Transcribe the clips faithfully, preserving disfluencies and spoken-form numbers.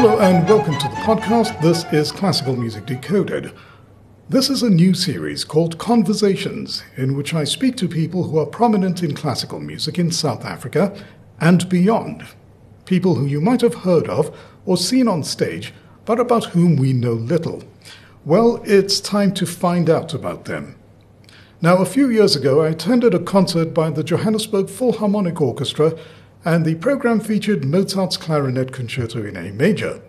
Hello and welcome to the podcast. This is Classical Music Decoded. This is a new series called Conversations, in which I speak to people who are prominent in classical music in South Africa and beyond. People who you might have heard of or seen on stage, but about whom we know little. Well, it's time to find out about them. Now, a few years ago, I attended a concert by the Johannesburg Philharmonic Orchestra, and the program featured Mozart's Clarinet Concerto in A Major.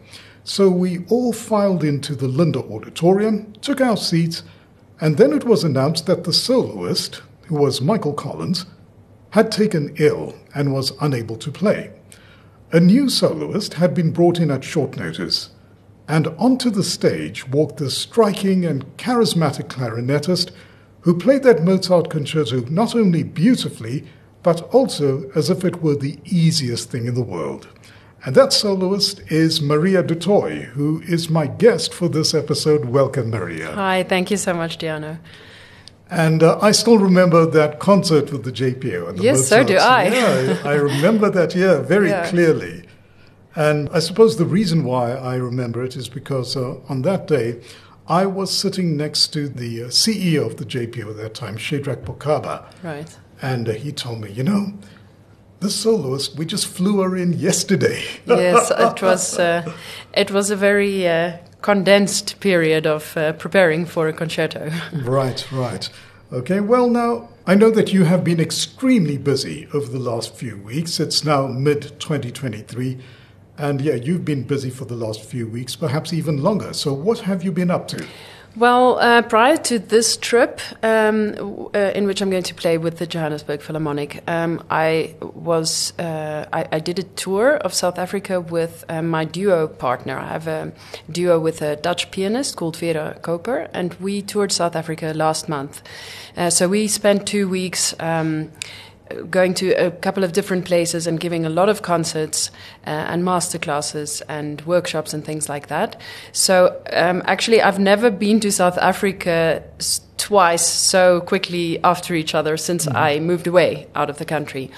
So we all filed into the Linda Auditorium, took our seats, and then it was announced that the soloist, who was Michael Collins, had taken ill and was unable to play. A new soloist had been brought in at short notice, and onto the stage walked the striking and charismatic clarinetist who played that Mozart concerto not only beautifully, but also as if it were the easiest thing in the world. And that soloist is Maria du Toit, who is my guest for this episode. Welcome, Maria. Hi, thank you so much, Diana. And uh, I still remember that concert with the J P O. And the yes, Mozart. So do I. Yeah, I remember that, yeah, very yeah. clearly. And I suppose the reason why I remember it is because uh, on that day, I was sitting next to the C E O of the J P O at that time, Shadrach Pokaba. Right. And uh, he told me, you know, the soloist, we just flew her in yesterday. Yes, it was uh, it was a very uh, condensed period of uh, preparing for a concerto. Right, right. Okay, well now, I know that you have been extremely busy over the last few weeks. It's now mid twenty twenty-three. And yeah, you've been busy for the last few weeks, perhaps even longer. So what have you been up to? Well, uh, prior to this trip, um, uh, in which I'm going to play with the Johannesburg Philharmonic, um, I was uh, I, I did a tour of South Africa with uh, my duo partner. I have a duo with a Dutch pianist called Vera Koper, and we toured South Africa last month. Uh, so we spent two weeks um, going to a couple of different places and giving a lot of concerts uh, and masterclasses and workshops and things like that. So um, actually, I've never been to South Africa s- twice so quickly after each other since mm-hmm. I moved away out of the country.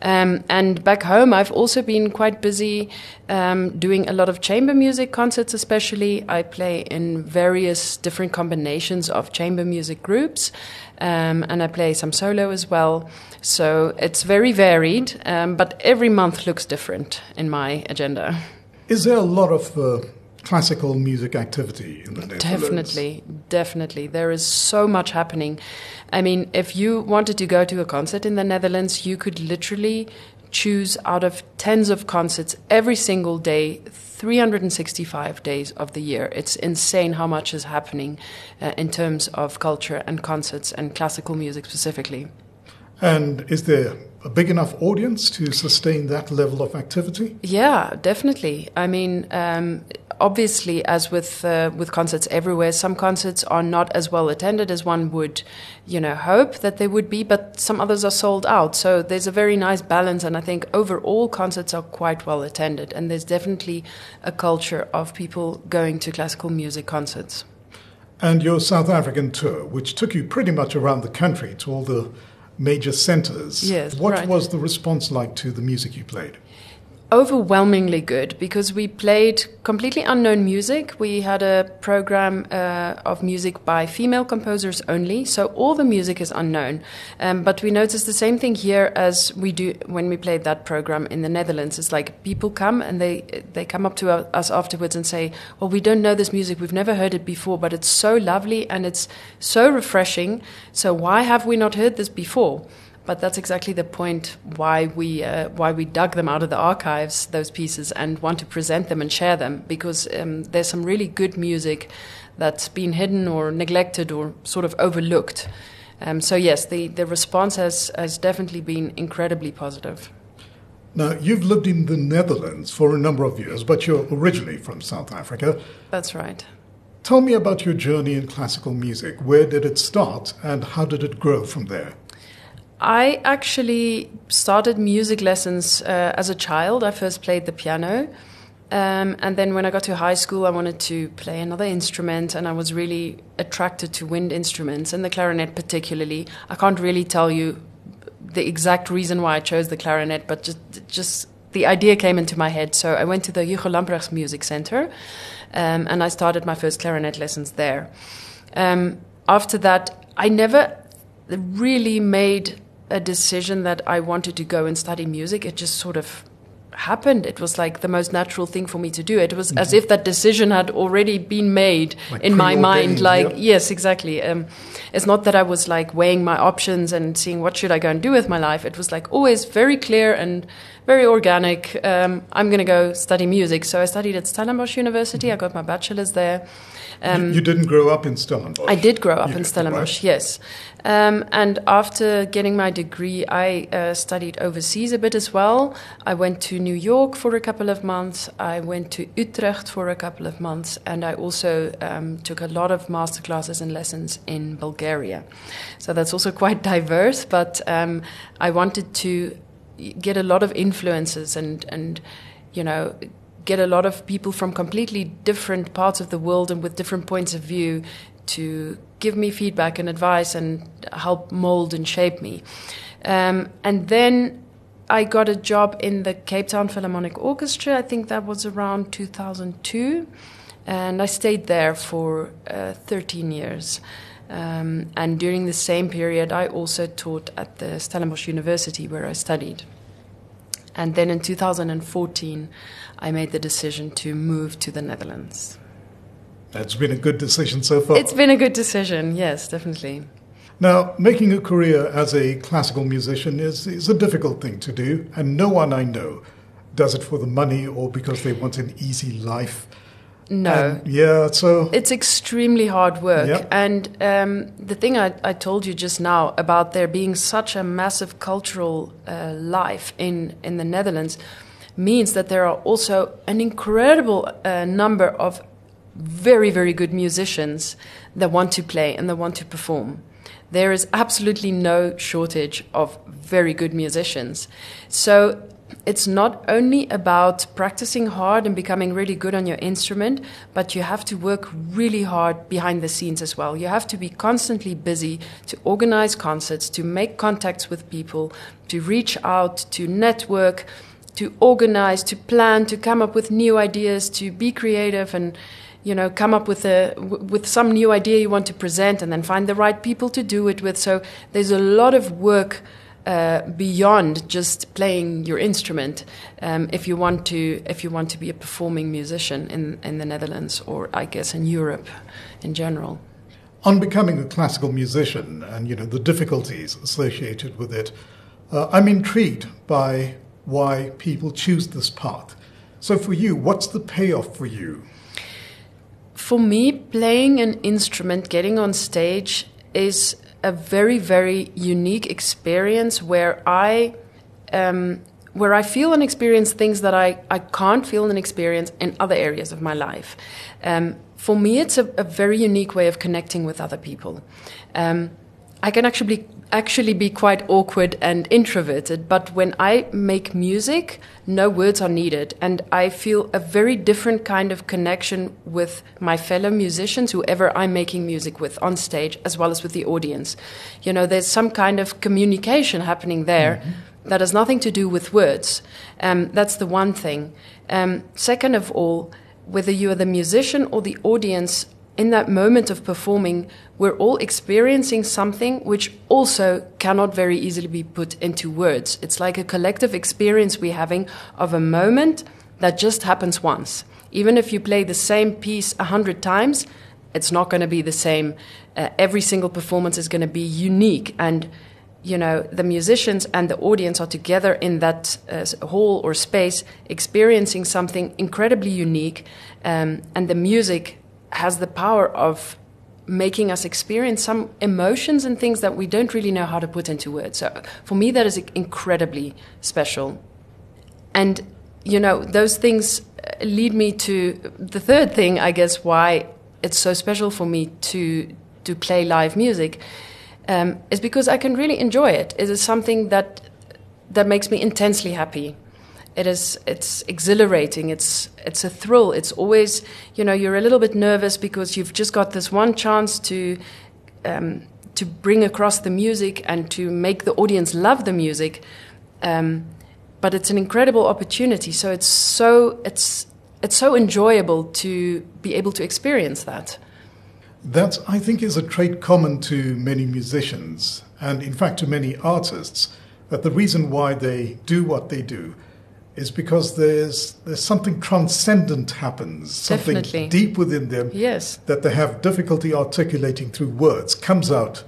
Um, and back home, I've also been quite busy um, doing a lot of chamber music concerts, especially. I play in various different combinations of chamber music groups, um, and I play some solo as well. So it's very varied, um, but every month looks different in my agenda. Is there a lot of uh, classical music activity in the Netherlands? Definitely, definitely. There is so much happening. I mean, if you wanted to go to a concert in the Netherlands, you could literally choose out of tens of concerts every single day, three hundred sixty-five days of the year. It's insane how much is happening uh, in terms of culture and concerts and classical music specifically. And is there a big enough audience to sustain that level of activity? Yeah, definitely. I mean, um, obviously, as with uh, with concerts everywhere, some concerts are not as well attended as one would, you know, hope that they would be, but some others are sold out. So there's a very nice balance, and I think overall concerts are quite well attended, and there's definitely a culture of people going to classical music concerts. And your South African tour, which took you pretty much around the country to all the major centers. Yes, what right. was the response like to the music you played? Overwhelmingly good, because we played completely unknown music. We had a program uh, of music by female composers only, so all the music is unknown. Um, but we noticed the same thing here as we do when we played that program in the Netherlands. It's like people come and they, they come up to us afterwards and say, well, we don't know this music, we've never heard it before, but it's so lovely and it's so refreshing, so why have we not heard this before? But that's exactly the point why we uh, why we dug them out of the archives, those pieces, and want to present them and share them, because um, there's some really good music that's been hidden or neglected or sort of overlooked. Um, so yes, the, the response has, has definitely been incredibly positive. Now, you've lived in the Netherlands for a number of years, but you're originally from South Africa. That's right. Tell me about your journey in classical music. Where did it start and how did it grow from there? I actually started music lessons uh, as a child. I first played the piano. Um, and then when I got to high school, I wanted to play another instrument, and I was really attracted to wind instruments, and the clarinet particularly. I can't really tell you the exact reason why I chose the clarinet, but just just the idea came into my head. So I went to the Hugo Lamprecht Music Center, um, and I started my first clarinet lessons there. Um, after that, I never really made a decision that I wanted to go and study music. It just sort of happened. It was like the most natural thing for me to do. It was mm-hmm. as if that decision had already been made like in my mind. Like, yeah. yes, exactly. Um, it's not that I was like weighing my options and seeing what should I go and do with my life. It was like always very clear and very organic. Um, I'm going to go study music. So I studied at Stellenbosch University. Mm-hmm. I got my bachelor's there. Um, you, you didn't grow up in Stellenbosch? I did grow up you in Stellenbosch, right? Yes. Um, and after getting my degree, I uh, studied overseas a bit as well. I went to New York for a couple of months. I went to Utrecht for a couple of months. And I also um, took a lot of masterclasses and lessons in Bulgaria. So that's also quite diverse. But um, I wanted to get a lot of influences and, and you know, get a lot of people from completely different parts of the world and with different points of view to give me feedback and advice and help mold and shape me. Um, and then I got a job in the Cape Town Philharmonic Orchestra. I think that was around two thousand two. And I stayed there for uh, thirteen years. Um, and during the same period, I also taught at the Stellenbosch University where I studied. And then in two thousand fourteen, I made the decision to move to the Netherlands. That's been a good decision so far. It's been a good decision, yes, definitely. Now, making a career as a classical musician is, is a difficult thing to do, and no one I know does it for the money or because they want an easy life. No. And yeah, so... It's extremely hard work. Yep. And um, the thing I, I told you just now about there being such a massive cultural uh, life in, in the Netherlands means that there are also an incredible uh, number of very, very good musicians that want to play and that want to perform. There is absolutely no shortage of very good musicians. So... It's not only about practicing hard and becoming really good on your instrument, but you have to work really hard behind the scenes as well. You have to be constantly busy to organize concerts, to make contacts with people, to reach out, to network, to organize, to plan, to come up with new ideas, to be creative and, you know, come up with a with some new idea you want to present and then find the right people to do it with. So there's a lot of work Uh, beyond just playing your instrument, um, if you want to, if you want to be a performing musician in, in the Netherlands or I guess in Europe in general. On becoming a classical musician and you know the difficulties associated with it, uh, I'm intrigued by why people choose this path. So for you, what's the payoff for you? For me, playing an instrument, getting on stage is a very, very unique experience where I um, where I feel and experience things that I, I can't feel and experience in other areas of my life. Um, for me, it's a, a very unique way of connecting with other people. Um, I can actually, actually be quite awkward and introverted, but when I make music, no words are needed. And I feel a very different kind of connection with my fellow musicians, whoever I'm making music with on stage, as well as with the audience. You know, there's some kind of communication happening there mm-hmm. that has nothing to do with words. Um, that's the one thing. Um, second of all, whether you are the musician or the audience, in that moment of performing, we're all experiencing something which also cannot very easily be put into words. It's like a collective experience we're having of a moment that just happens once. Even if you play the same piece a hundred times, it's not going to be the same. Uh, every single performance is going to be unique. And, you know, the musicians and the audience are together in that uh, hall or space experiencing something incredibly unique. Um, and the music has the power of making us experience some emotions and things that we don't really know how to put into words. So for me, that is incredibly special. And, you know, those things lead me to the third thing, I guess, why it's so special for me to to play live music, um, is because I can really enjoy it. It is something that that makes me intensely happy. It is, it's exhilarating, it's it's a thrill. It's always, you know, you're a little bit nervous because you've just got this one chance to um, to bring across the music and to make the audience love the music. Um, but it's an incredible opportunity. So it's so it's it's so enjoyable to be able to experience that. That, I think, is a trait common to many musicians and, in fact, to many artists, that the reason why they do what they do is because there's there's something transcendent happens, something Definitely. Deep within them yes. that they have difficulty articulating through words, comes out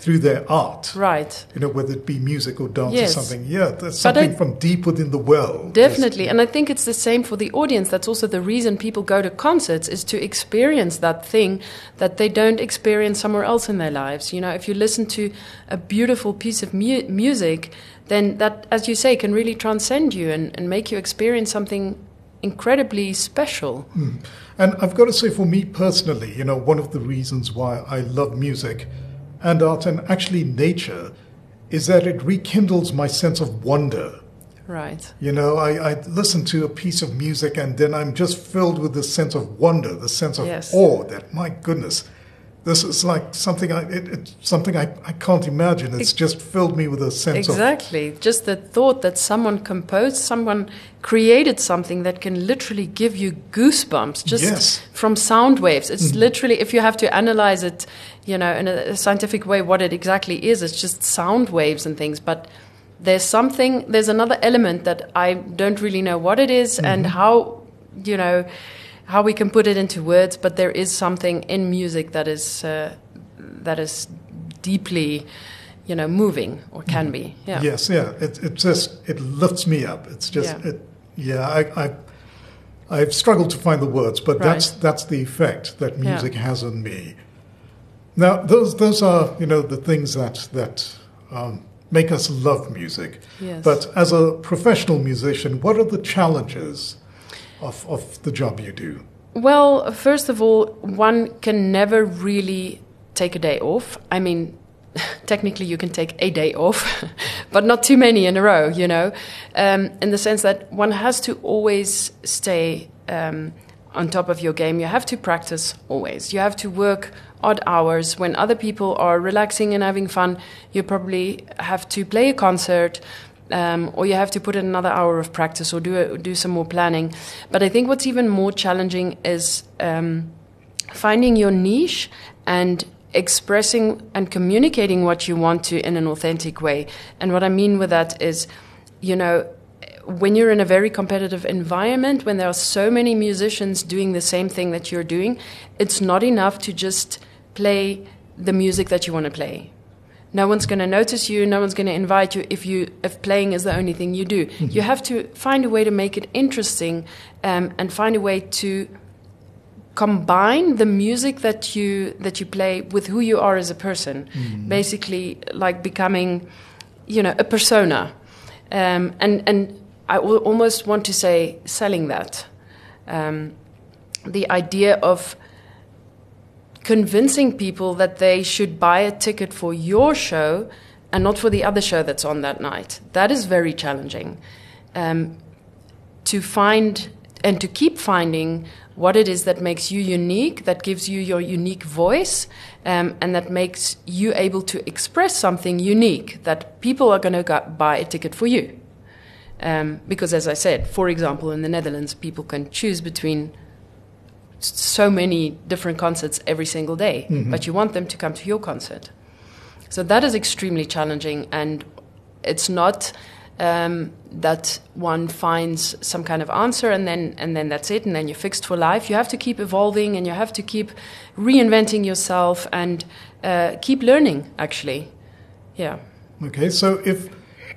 through their art. Right. You know, whether it be music or dance yes. or something. Yeah, there's something I, from deep within the well. Definitely. Just, and I think it's the same for the audience. That's also the reason people go to concerts, is to experience that thing that they don't experience somewhere else in their lives. You know, if you listen to a beautiful piece of mu- music, then that, as you say, can really transcend you and, and make you experience something incredibly special. Mm. And I've got to say, for me personally, you know, one of the reasons why I love music and art, and actually nature, is that it rekindles my sense of wonder. Right. You know, I, I listen to a piece of music and then I'm just filled with this sense of wonder, the sense of yes. awe that, my goodness, this is like something I it, it's something I, I can't imagine. It's it, just filled me with a sense exactly. of... Exactly. Just the thought that someone composed, someone created something that can literally give you goosebumps just yes. from sound waves. It's mm-hmm. literally, if you have to analyze it, you know, in a scientific way, what it exactly is, it's just sound waves and things. But there's something, there's another element that I don't really know what it is mm-hmm. and how, you know... how we can put it into words, but there is something in music that is uh, that is deeply, you know, moving, or can be. Yeah. Yes, yeah. It it just it lifts me up. It's just yeah. it. Yeah, I, I I've struggled to find the words, but right. that's that's the effect that music yeah. has on me. Now, those those are, you know, the things that that um, make us love music. Yes. But as a professional musician, what are the challenges Of, of the job you do? Well, first of all, one can never really take a day off. I mean, technically you can take a day off, but not too many in a row, you know, um, in the sense that one has to always stay um, on top of your game. You have to practice always. You have to work odd hours. When other people are relaxing and having fun, you probably have to play a concert, Um, or you have to put in another hour of practice, or do a, do some more planning. But I think what's even more challenging is um, finding your niche and expressing and communicating what you want to in an authentic way. And what I mean with that is, you know, when you're in a very competitive environment, when there are so many musicians doing the same thing that you're doing, it's not enough to just play the music that you want to play. No one's going to notice you, no one's going to invite you if you if playing is the only thing you do. Mm-hmm. You have to find a way to make it interesting um, and find a way to combine the music that you that you play with who you are as a person. Mm-hmm. Basically, like becoming, you know, a persona. Um, and, and I w- almost want to say selling that. Um, the idea of convincing people that they should buy a ticket for your show and not for the other show that's on that night. That is very challenging. Um, to find and to keep finding what it is that makes you unique, that gives you your unique voice, um, and that makes you able to express something unique that people are going to go buy a ticket for you. Um, because as I said, for example, in the Netherlands, people can choose between so many different concerts every single day, mm-hmm. but you want them to come to your concert. So that is extremely challenging, and it's not um, that one finds some kind of answer and then and then that's it, and then you're fixed for life. You have to keep evolving, and you have to keep reinventing yourself and uh, keep learning, actually. Yeah. Okay, so if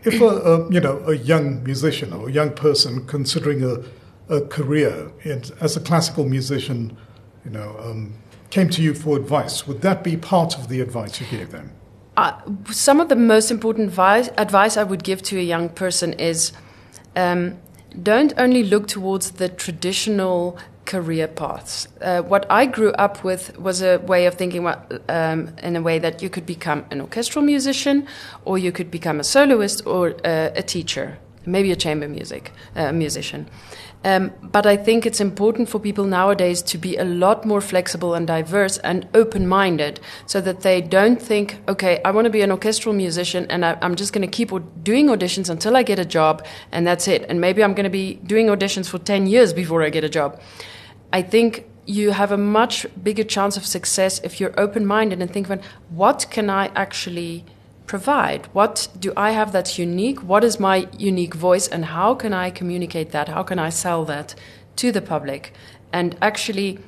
if a, a you know a young musician or a young person considering a A career it, as a classical musician, you know, um, came to you for advice, would that be part of the advice you gave them? Uh, some of the most important advice, advice I would give to a young person is um, don't only look towards the traditional career paths. Uh, what I grew up with was a way of thinking um, in a way that you could become an orchestral musician, or you could become a soloist, or uh, a teacher, maybe a chamber music uh, musician. Um, but I think it's important for people nowadays to be a lot more flexible and diverse and open-minded, so that they don't think, okay, I want to be an orchestral musician and I, I'm just going to keep doing auditions until I get a job and that's it. And maybe I'm going to be doing auditions for ten years before I get a job. I think you have a much bigger chance of success if you're open-minded and think, well, what can I actually provide? What do I have that's unique? What is my unique voice, and how can I communicate that? How can I sell that to the public? And actually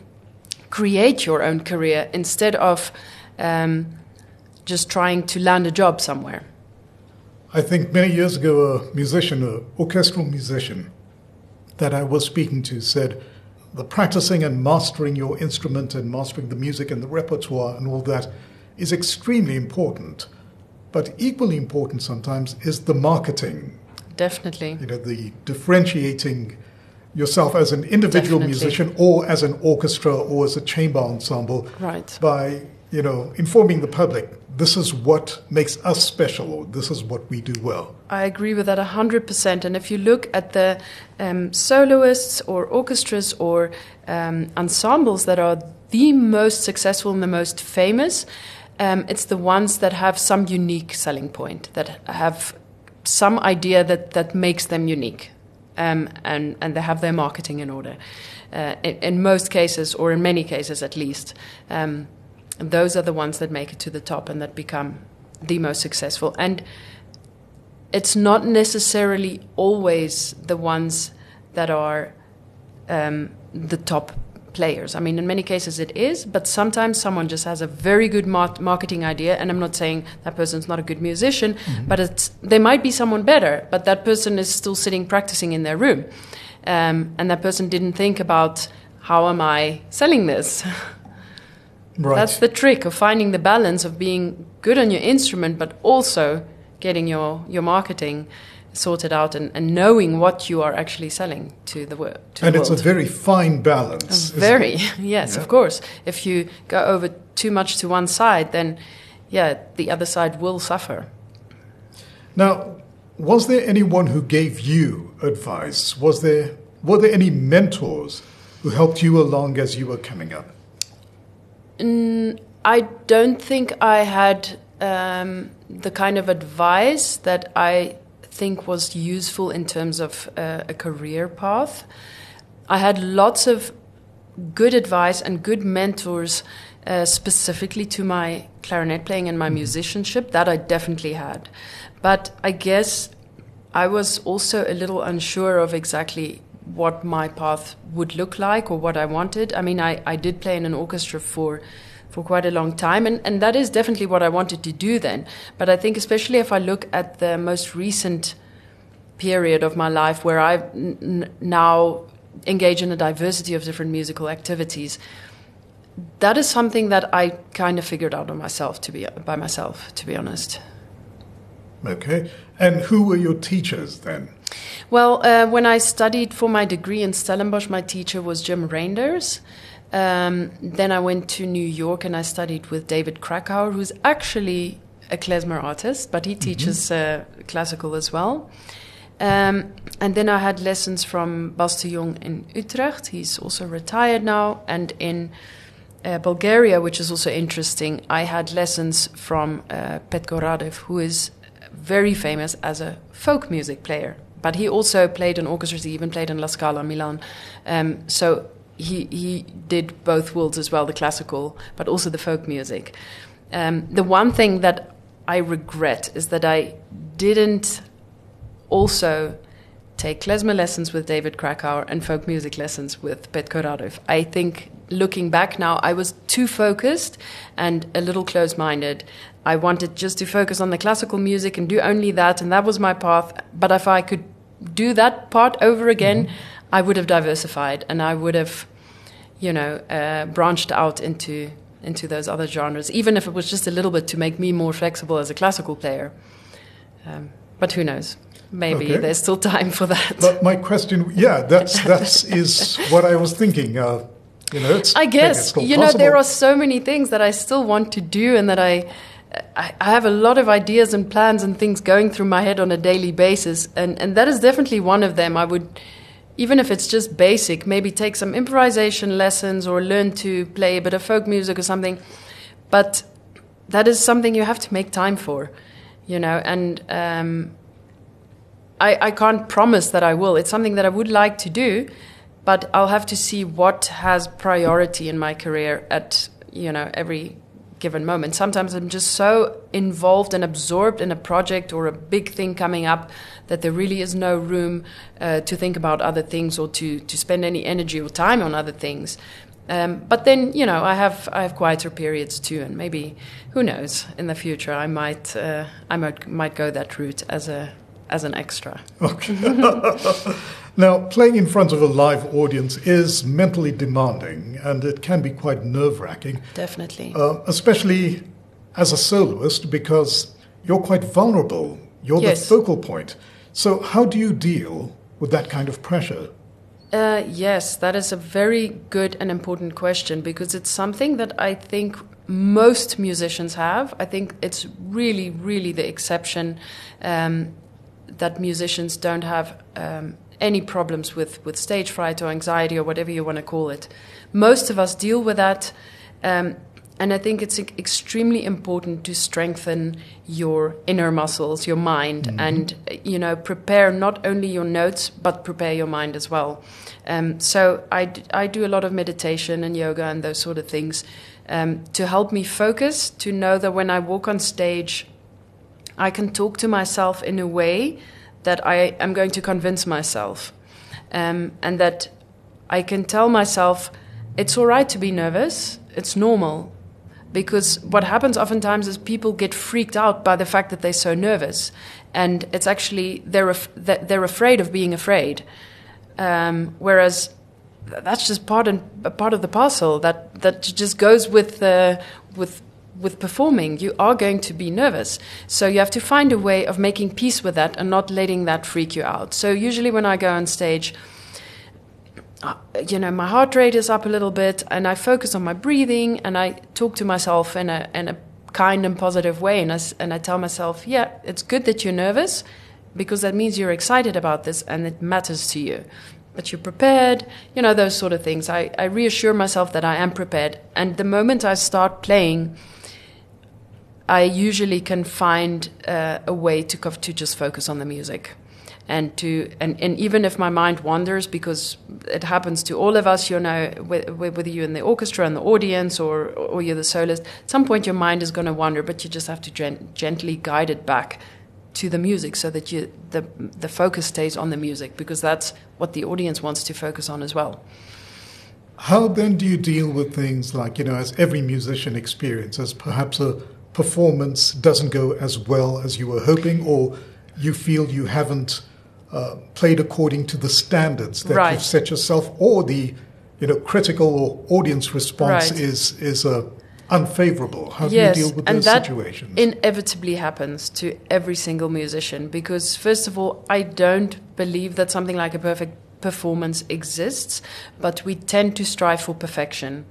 create your own career instead of um, just trying to land a job somewhere. I think many years ago, a musician, an orchestral musician that I was speaking to said, the practicing and mastering your instrument and mastering the music and the repertoire and all that is extremely important. But equally important sometimes is the marketing. Definitely. You know, the differentiating yourself as an individual Definitely. musician or as an orchestra or as a chamber ensemble. Right. By, you know, informing the public, this is what makes us special, or this is what we do well. I agree with that one hundred percent. And if you look at the um, soloists or orchestras or um, ensembles that are the most successful and the most famous, Um, it's the ones that have some unique selling point, that have some idea that, that makes them unique, um, and, and they have their marketing in order, uh, in, in most cases, or in many cases at least. Um, and those are the ones that make it to the top and that become the most successful. And it's not necessarily always the ones that are um, the top players. I mean, in many cases it is, but sometimes someone just has a very good mar- marketing idea, and I'm not saying that person's not a good musician, mm-hmm. but it's, there might be someone better, but that person is still sitting practicing in their room, um, and that person didn't think about, how am I selling this? Right. That's the trick of finding the balance of being good on your instrument, but also getting your, your marketing sorted out and, and knowing what you are actually selling to the, wor- to and the world. And it's a very fine balance. Very, yes, yeah. Of course. If you go over too much to one side, then, yeah, the other side will suffer. Now, was there anyone who gave you advice? Was there, were there any mentors who helped you along as you were coming up? Mm, I don't think I had um, the kind of advice that I think was useful in terms of uh, a career path. I had lots of good advice and good mentors uh, specifically to my clarinet playing and my musicianship. That I definitely had. But I guess I was also a little unsure of exactly what my path would look like or what I wanted. I mean, I, I did play in an orchestra for for quite a long time, and, and that is definitely what I wanted to do then. But I think especially if I look at the most recent period of my life, where I n- now engage in a diversity of different musical activities, that is something that I kind of figured out on myself, to be by myself, to be honest. Okay. And who were your teachers then? Well, uh, when I studied for my degree in Stellenbosch, my teacher was Jim Reinders. Um, then I went to New York and I studied with David Krakauer, who's actually a klezmer artist, but he teaches mm-hmm. uh, classical as well. Um, and then I had lessons from Bas de Jong in Utrecht. He's also retired now. And in uh, Bulgaria, which is also interesting, I had lessons from uh, Petko Radev, who is very famous as a folk music player. But he also played in orchestras. He even played in La Scala Milan. Um, so... He he did both worlds as well, the classical, but also the folk music. Um, the one thing that I regret is that I didn't also take klezmer lessons with David Krakauer and folk music lessons with Petko Radev. I think, looking back now, I was too focused and a little close-minded. I wanted just to focus on the classical music and do only that, and that was my path. But if I could do that part over again, mm-hmm. I would have diversified, and I would have, you know, uh, branched out into into those other genres, even if it was just a little bit to make me more flexible as a classical player. Um, but who knows? Maybe okay. There's still time for that. But my question, yeah, that's that's is what I was thinking. Uh, you know, it's, I guess I you know possible. There are so many things that I still want to do, and that I. I have a lot of ideas and plans and things going through my head on a daily basis, and, and that is definitely one of them. I would even if it's just basic, maybe take some improvisation lessons or learn to play a bit of folk music or something. But that is something you have to make time for, you know, and um, I, I can't promise that I will. It's something that I would like to do, but I'll have to see what has priority in my career at, you know, every given moment. Sometimes I'm just so involved and absorbed in a project or a big thing coming up that there really is no room uh, to think about other things or to, to spend any energy or time on other things. Um, but then, you know, I have I have quieter periods too, and maybe, who knows, in the future I might uh, I might might go that route as a as an extra. Okay. Now, playing in front of a live audience is mentally demanding, and it can be quite nerve-wracking. Definitely. Uh, especially as a soloist, because you're quite vulnerable. You're yes. the focal point. So how do you deal with that kind of pressure? Uh, yes, that is a very good and important question, because it's something that I think most musicians have. I think it's really, really the exception um, that musicians don't have um, any problems with, with stage fright or anxiety or whatever you want to call it. Most of us deal with that, um, and I think it's extremely important to strengthen your inner muscles, your mind, mm-hmm. and, you know, prepare not only your notes, but prepare your mind as well. Um, so I, d- I do a lot of meditation and yoga and those sort of things um, to help me focus, to know that when I walk on stage, I can talk to myself in a way that I am going to convince myself, um, and that I can tell myself, it's all right to be nervous, it's normal. Because what happens oftentimes is people get freaked out by the fact that they're so nervous, and it's actually they're af- they're afraid of being afraid. Um, whereas that's just part and part of the parcel that that just goes with uh, with with performing. You are going to be nervous, so you have to find a way of making peace with that and not letting that freak you out. So usually when I go on stage, you know, my heart rate is up a little bit, and I focus on my breathing, and I talk to myself in a in a kind and positive way, and I, and I tell myself, yeah, it's good that you're nervous, because that means you're excited about this and it matters to you, that you're prepared, you know, those sort of things. I, I reassure myself that I am prepared, and the moment I start playing, I usually can find uh, a way to co- to just focus on the music. And to and, and even if my mind wanders, because it happens to all of us, you know, whether you're in the orchestra and the audience or or you're the soloist, at some point your mind is going to wander, but you just have to gen- gently guide it back to the music, so that you the the focus stays on the music, because that's what the audience wants to focus on as well. How then do you deal with things like, you know, as every musician experiences, perhaps a performance doesn't go as well as you were hoping, or you feel you haven't Uh, played according to the standards that right. you've set yourself, or the, you know, critical audience response right. is is uh, unfavorable? How yes. do you deal with and those that situations? Inevitably happens to every single musician, because first of all, I don't believe that something like a perfect performance exists, but we tend to strive for perfection,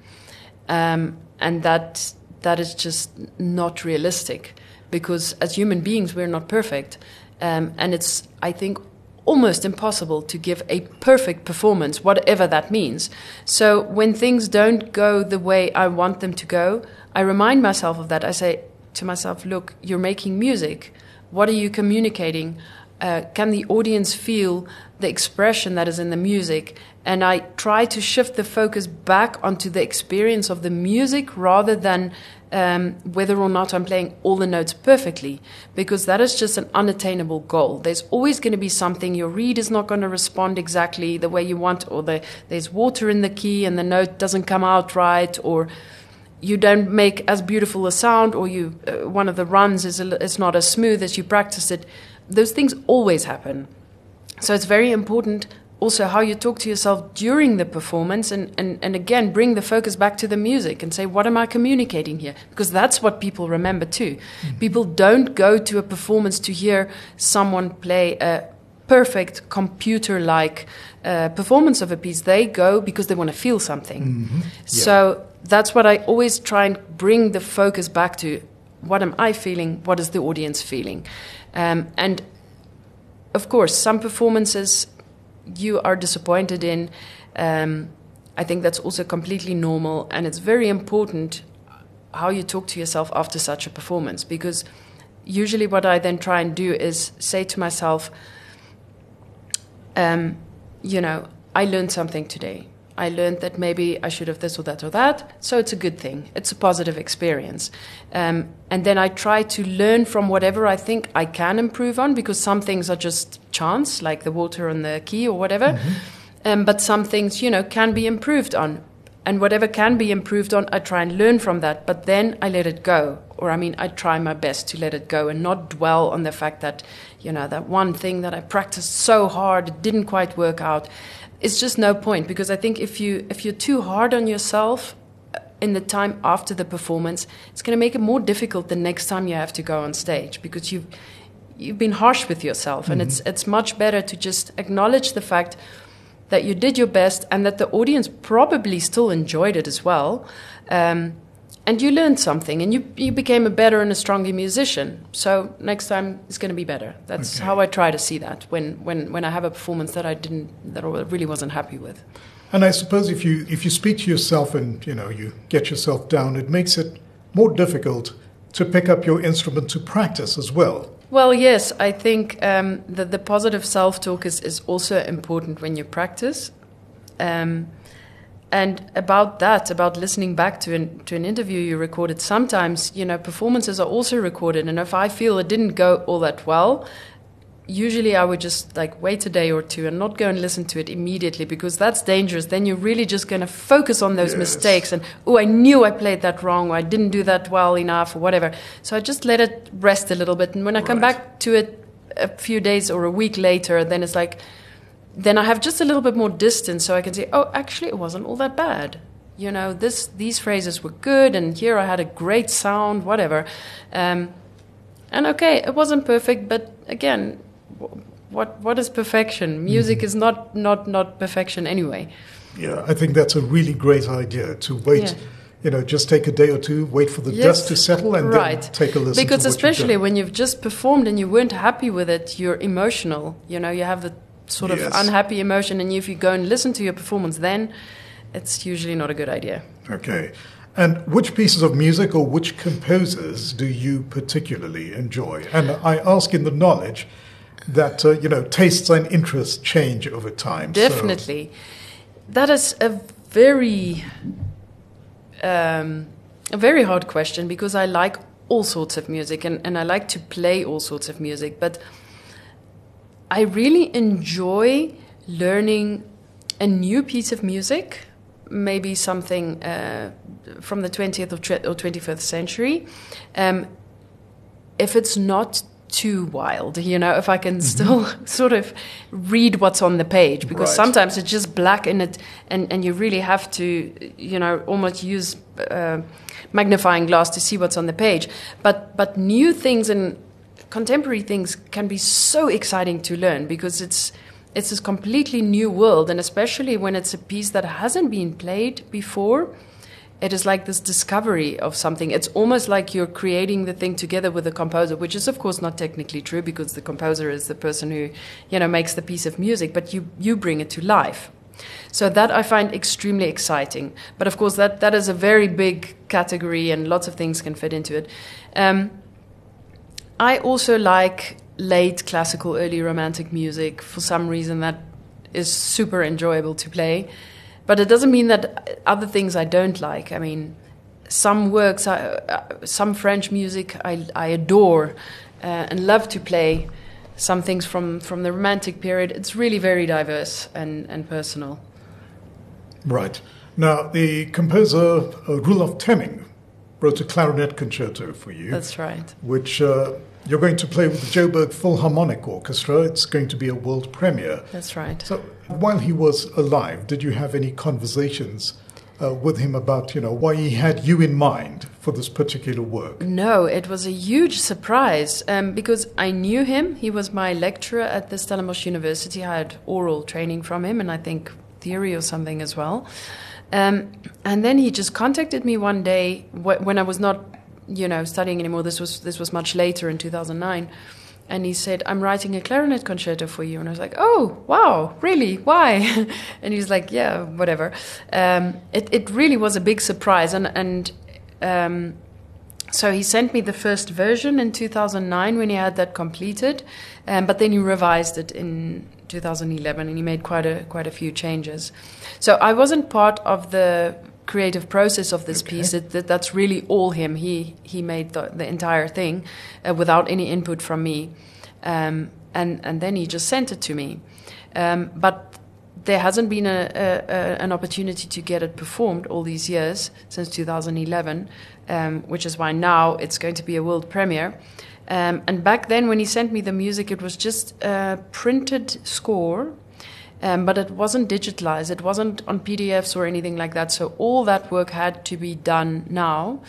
um, and that that is just not realistic, because as human beings we're not perfect, um, and it's, I think, almost impossible to give a perfect performance, whatever that means. So when things don't go the way I want them to go, I remind myself of that. I say to myself, look, you're making music. What are you communicating? Uh, can the audience feel the expression that is in the music? And I try to shift the focus back onto the experience of the music, rather than Um, whether or not I'm playing all the notes perfectly, because that is just an unattainable goal. There's always going to be something. Your reed is not going to respond exactly the way you want, or the, there's water in the key and the note doesn't come out right, or you don't make as beautiful a sound, or you uh, one of the runs is a, it's not as smooth as you practiced it. Those things always happen. So it's very important also how you talk to yourself during the performance, and, and, and again, bring the focus back to the music and say, what am I communicating here? Because that's what people remember too. Mm-hmm. People don't go to a performance to hear someone play a perfect computer-like uh, performance of a piece. They go because they want to feel something. Mm-hmm. Yeah. So that's what I always try and bring the focus back to. What am I feeling? What is the audience feeling? Um, and of course, some performances you are disappointed in, um, I think that's also completely normal. And it's very important how you talk to yourself after such a performance, because usually what I then try and do is say to myself, um, you know, I learned something today. I learned that maybe I should have this or that or that, so it's a good thing. It's a positive experience. Um, and then I try to learn from whatever I think I can improve on, because some things are just chance, like the water on the key or whatever. Mm-hmm. Um, but some things, you know, can be improved on. And whatever can be improved on, I try and learn from that. But then I let it go. Or, I mean, I try my best to let it go and not dwell on the fact that, you know, that one thing that I practiced so hard, it didn't quite work out. It's just no point, because I think if, you, if you're too hard on yourself in the time after the performance, it's going to make it more difficult the next time you have to go on stage, because you've, you've been harsh with yourself. Mm-hmm. And it's, it's much better to just acknowledge the fact that you did your best and that the audience probably still enjoyed it as well. Um, and you learned something and you, you became a better and a stronger musician. So next time it's going to be better. That's okay. How I try to see that when, when, when I have a performance that I didn't, that I really wasn't happy with. And I suppose if you, if you speak to yourself and, you know, you get yourself down, it makes it more difficult to pick up your instrument to practice as well. Well, yes, I think um, that the positive self-talk is, is also important when you practice. Um, and about that, about listening back to an, to an interview you recorded, sometimes, you know, performances are also recorded. And if I feel it didn't go all that well, usually I would just like wait a day or two and not go and listen to it immediately, because that's dangerous. Then you're really just going to focus on those yes. mistakes and, oh, I knew I played that wrong, or I didn't do that well enough, or whatever. So I just let it rest a little bit. And when I right. come back to it a few days or a week later, then it's like, then I have just a little bit more distance, so I can say, oh, actually it wasn't all that bad. You know, this these phrases were good, and here I had a great sound, whatever. Um, and okay, it wasn't perfect, but again, what what is perfection? Music mm-hmm. is not, not, not perfection anyway. Yeah, I think that's a really great idea, to wait, yeah. you know, just take a day or two, wait for the yes. dust to settle, and right. then take a listen. Because to what especially when you've just performed and you weren't happy with it, you're emotional. You know, you have the sort of yes. unhappy emotion, and if you go and listen to your performance then, it's usually not a good idea. Okay. And which pieces of music or which composers do you particularly enjoy? And I ask in the knowledge that, uh, you know, tastes and interests change over time. Definitely. So. That is a very, um, a very hard question, because I like all sorts of music, and, and I like to play all sorts of music, but I really enjoy learning a new piece of music, maybe something uh, from the twentieth or twenty-first century, um, if it's not too wild, you know, if I can still sort of read what's on the page, because right. sometimes it's just black in it, and, and you really have to, you know, almost use uh, magnifying glass to see what's on the page. But but new things and contemporary things can be so exciting to learn, because it's it's this completely new world, and especially when it's a piece that hasn't been played before. It is like this discovery of something. It's almost like you're creating the thing together with the composer, which is, of course, not technically true, because the composer is the person who, you know, makes the piece of music, but you, you bring it to life. So that I find extremely exciting. But, of course, that, that is a very big category, and lots of things can fit into it. Um, I also like late classical, early romantic music. For some reason, that is super enjoyable to play. But it doesn't mean that other things I don't like. I mean, some works, I, some French music I, I adore uh, and love to play. Some things from, from the Romantic period. It's really very diverse and, and personal. Right. Now, the composer uh, Rudolf Temming wrote a clarinet concerto for you. That's right. Which uh, you're going to play with the Johannesburg Philharmonic Orchestra. It's going to be a world premiere. That's right. So, while he was alive, did you have any conversations uh, with him about, you know, why he had you in mind for this particular work? No, it was a huge surprise um, because I knew him. He was my lecturer at the Stellenbosch University. I had oral training from him, and I think theory or something as well. Um, and then he just contacted me one day wh- when I was not, you know, studying anymore. This was this was much later in two thousand nine. And he said, I'm writing a clarinet concerto for you. And I was like, oh, wow, really? Why? And he was like, yeah, whatever. Um, it, it really was a big surprise. And, and um, so he sent me the first version in two thousand nine when he had that completed. Um, but then he revised it in two thousand eleven and he made quite a, quite a few changes. So I wasn't part of the creative process of this okay. piece. It, that, that's really all him. He he made the, the entire thing uh, without any input from me, um, and and then he just sent it to me. Um, but there hasn't been a, a, a an opportunity to get it performed all these years since two thousand eleven, um, which is why now it's going to be a world premiere. Um, and back then, when he sent me the music, it was just a printed score. Um, but it wasn't digitalized, it wasn't on P D Fs or anything like that, so all that work had to be done now.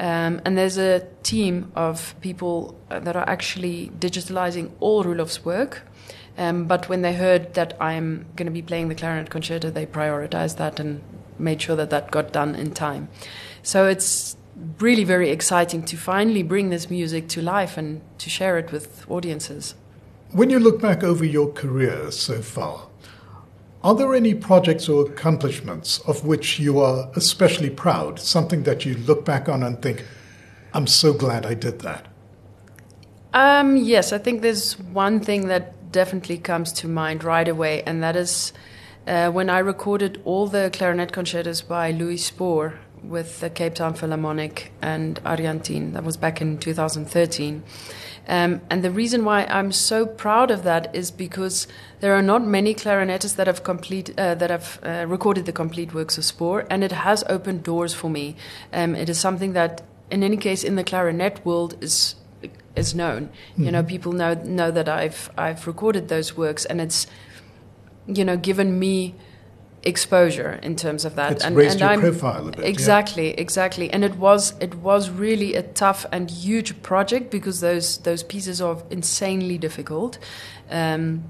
Um, and there's a team of people that are actually digitalizing all Rudolf's work, um, but when they heard that I'm going to be playing the clarinet concerto, they prioritized that and made sure that that got done in time. So it's really very exciting to finally bring this music to life and to share it with audiences. When you look back over your career so far, are there any projects or accomplishments of which you are especially proud, something that you look back on and think, I'm so glad I did that? Um, yes, I think there's one thing that definitely comes to mind right away, and that is uh, when I recorded all the clarinet concertos by Louis Spohr with the Cape Town Philharmonic and Ariantin. That was back in two thousand thirteen. Um, and the reason why I'm so proud of that is because there are not many clarinetists that have complete uh, that have uh, recorded the complete works of Spohr, and it has opened doors for me. Um, it is something that, in any case, in the clarinet world is is known. Mm-hmm. You know, people know know that I've I've recorded those works, and it's, you know, given me exposure in terms of that. It's and, raised and your I'm, profile a bit. Exactly, yeah. exactly. And it was it was really a tough and huge project because those those pieces are insanely difficult. Um,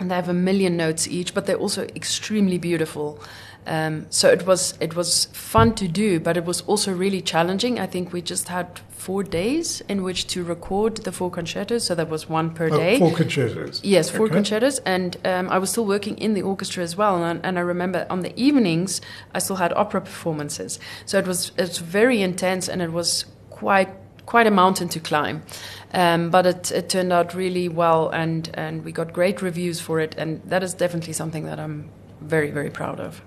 and they have a million notes each, but they're also extremely beautiful. Um, so it was it was fun to do, but it was also really challenging. I think we just had four days in which to record the four concertos, so that was one per oh, day. Four concertos. Yes, four okay. concertos, and um, I was still working in the orchestra as well. And, and I remember on the evenings I still had opera performances, so it was it's very intense and it was quite quite a mountain to climb. Um, but it, it turned out really well, and and we got great reviews for it, and that is definitely something that I'm very very proud of.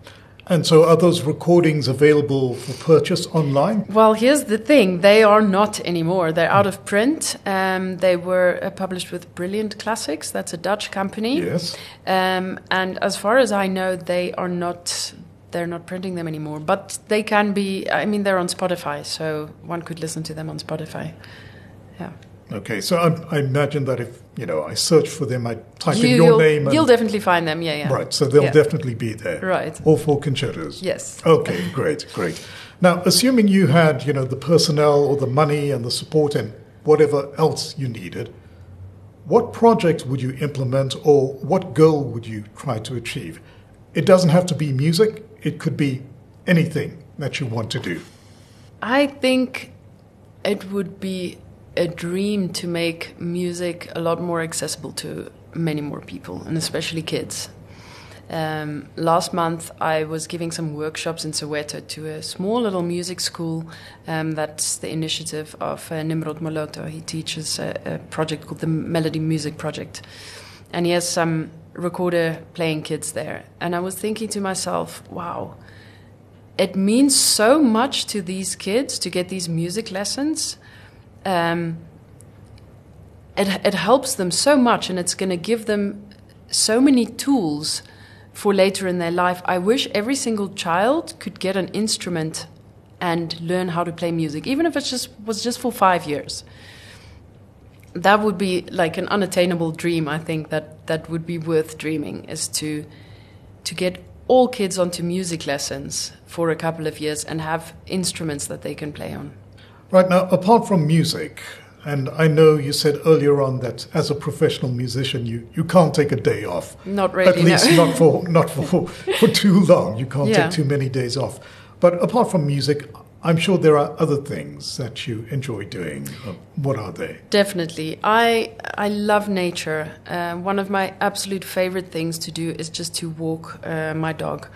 And so are those recordings available for purchase online? Well, here's the thing. They are not anymore. They're out of print. Um, they were uh, published with Brilliant Classics. That's a Dutch company. Yes. Um, and as far as I know, they are not... They're not printing them anymore. But they can be... I mean, they're on Spotify, so one could listen to them on Spotify. Yeah. Okay, so I, I imagine that if, you know, I search for them, I type you, in your name. And, you'll definitely find them, yeah, yeah. Right, so they'll yeah. definitely be there. Right. All four concertos. Yes. Okay, great, great. Now, assuming you had, you know, the personnel or the money and the support and whatever else you needed, what project would you implement or what goal would you try to achieve? It doesn't have to be music. It could be anything that you want to do. I think it would be a dream to make music a lot more accessible to many more people, and especially kids. Um, last month I was giving some workshops in Soweto to a small little music school. Um, that's the initiative of uh, Nimrod Moloto. He teaches a, a project called the Melody Music Project, and he has some recorder playing kids there. And I was thinking to myself, wow, it means so much to these kids to get these music lessons. Um, it, it helps them so much, and it's going to give them so many tools for later in their life. I wish every single child could get an instrument and learn how to play music, even if it just was just for five years. That would be like an unattainable dream. I think that that would be worth dreaming, is to to get all kids onto music lessons for a couple of years and have instruments that they can play on. Right, now, apart from music, and I know you said earlier on that as a professional musician, you, you can't take a day off. Not really, At least no. not for not for, for too long. You can't yeah. take too many days off. But apart from music, I'm sure there are other things that you enjoy doing. What are they? Definitely. I I love nature. Uh, one of my absolute favorite things to do is just to walk uh, my dog.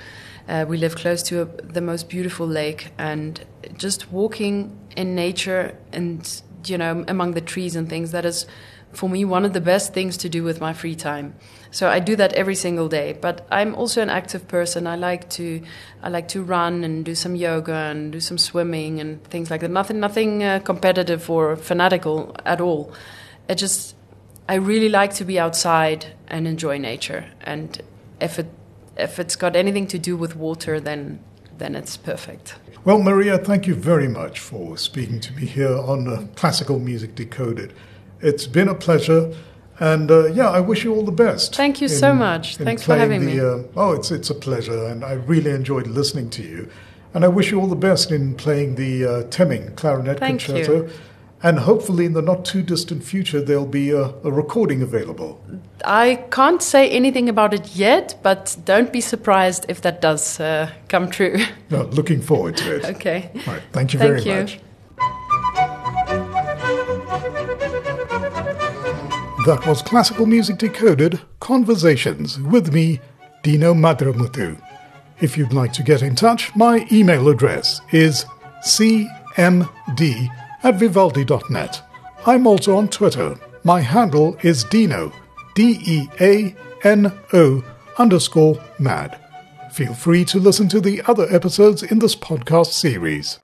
Uh, we live close to a, the most beautiful lake, and just walking in nature and, you know, among the trees and things, that is, for me, one of the best things to do with my free time. So I do that every single day. But I'm also an active person. I like to, I like to run and do some yoga and do some swimming and things like that. Nothing, nothing uh, competitive or fanatical at all. It just, I really like to be outside and enjoy nature. And if it, if it's got anything to do with water, then, then it's perfect. Well, Maria, thank you very much for speaking to me here on uh, Classical Music Decoded. It's been a pleasure, and uh, yeah, I wish you all the best. Thank you in, so much. Thanks for having the, me. Uh, oh, it's it's a pleasure, and I really enjoyed listening to you. And I wish you all the best in playing the uh, Temming Clarinet Thank Concerto. You. And hopefully in the not-too-distant future, there'll be a, a recording available. I can't say anything about it yet, but don't be surprised if that does uh, come true. No, looking forward to it. Okay. All right, thank you thank very you. much. That was Classical Music Decoded, Conversations, with me, Dino Madramuthu. If you'd like to get in touch, my email address is c m d at vivaldi dot net. I'm also on Twitter. My handle is Dino, D E A N O underscore mad. Feel free to listen to the other episodes in this podcast series.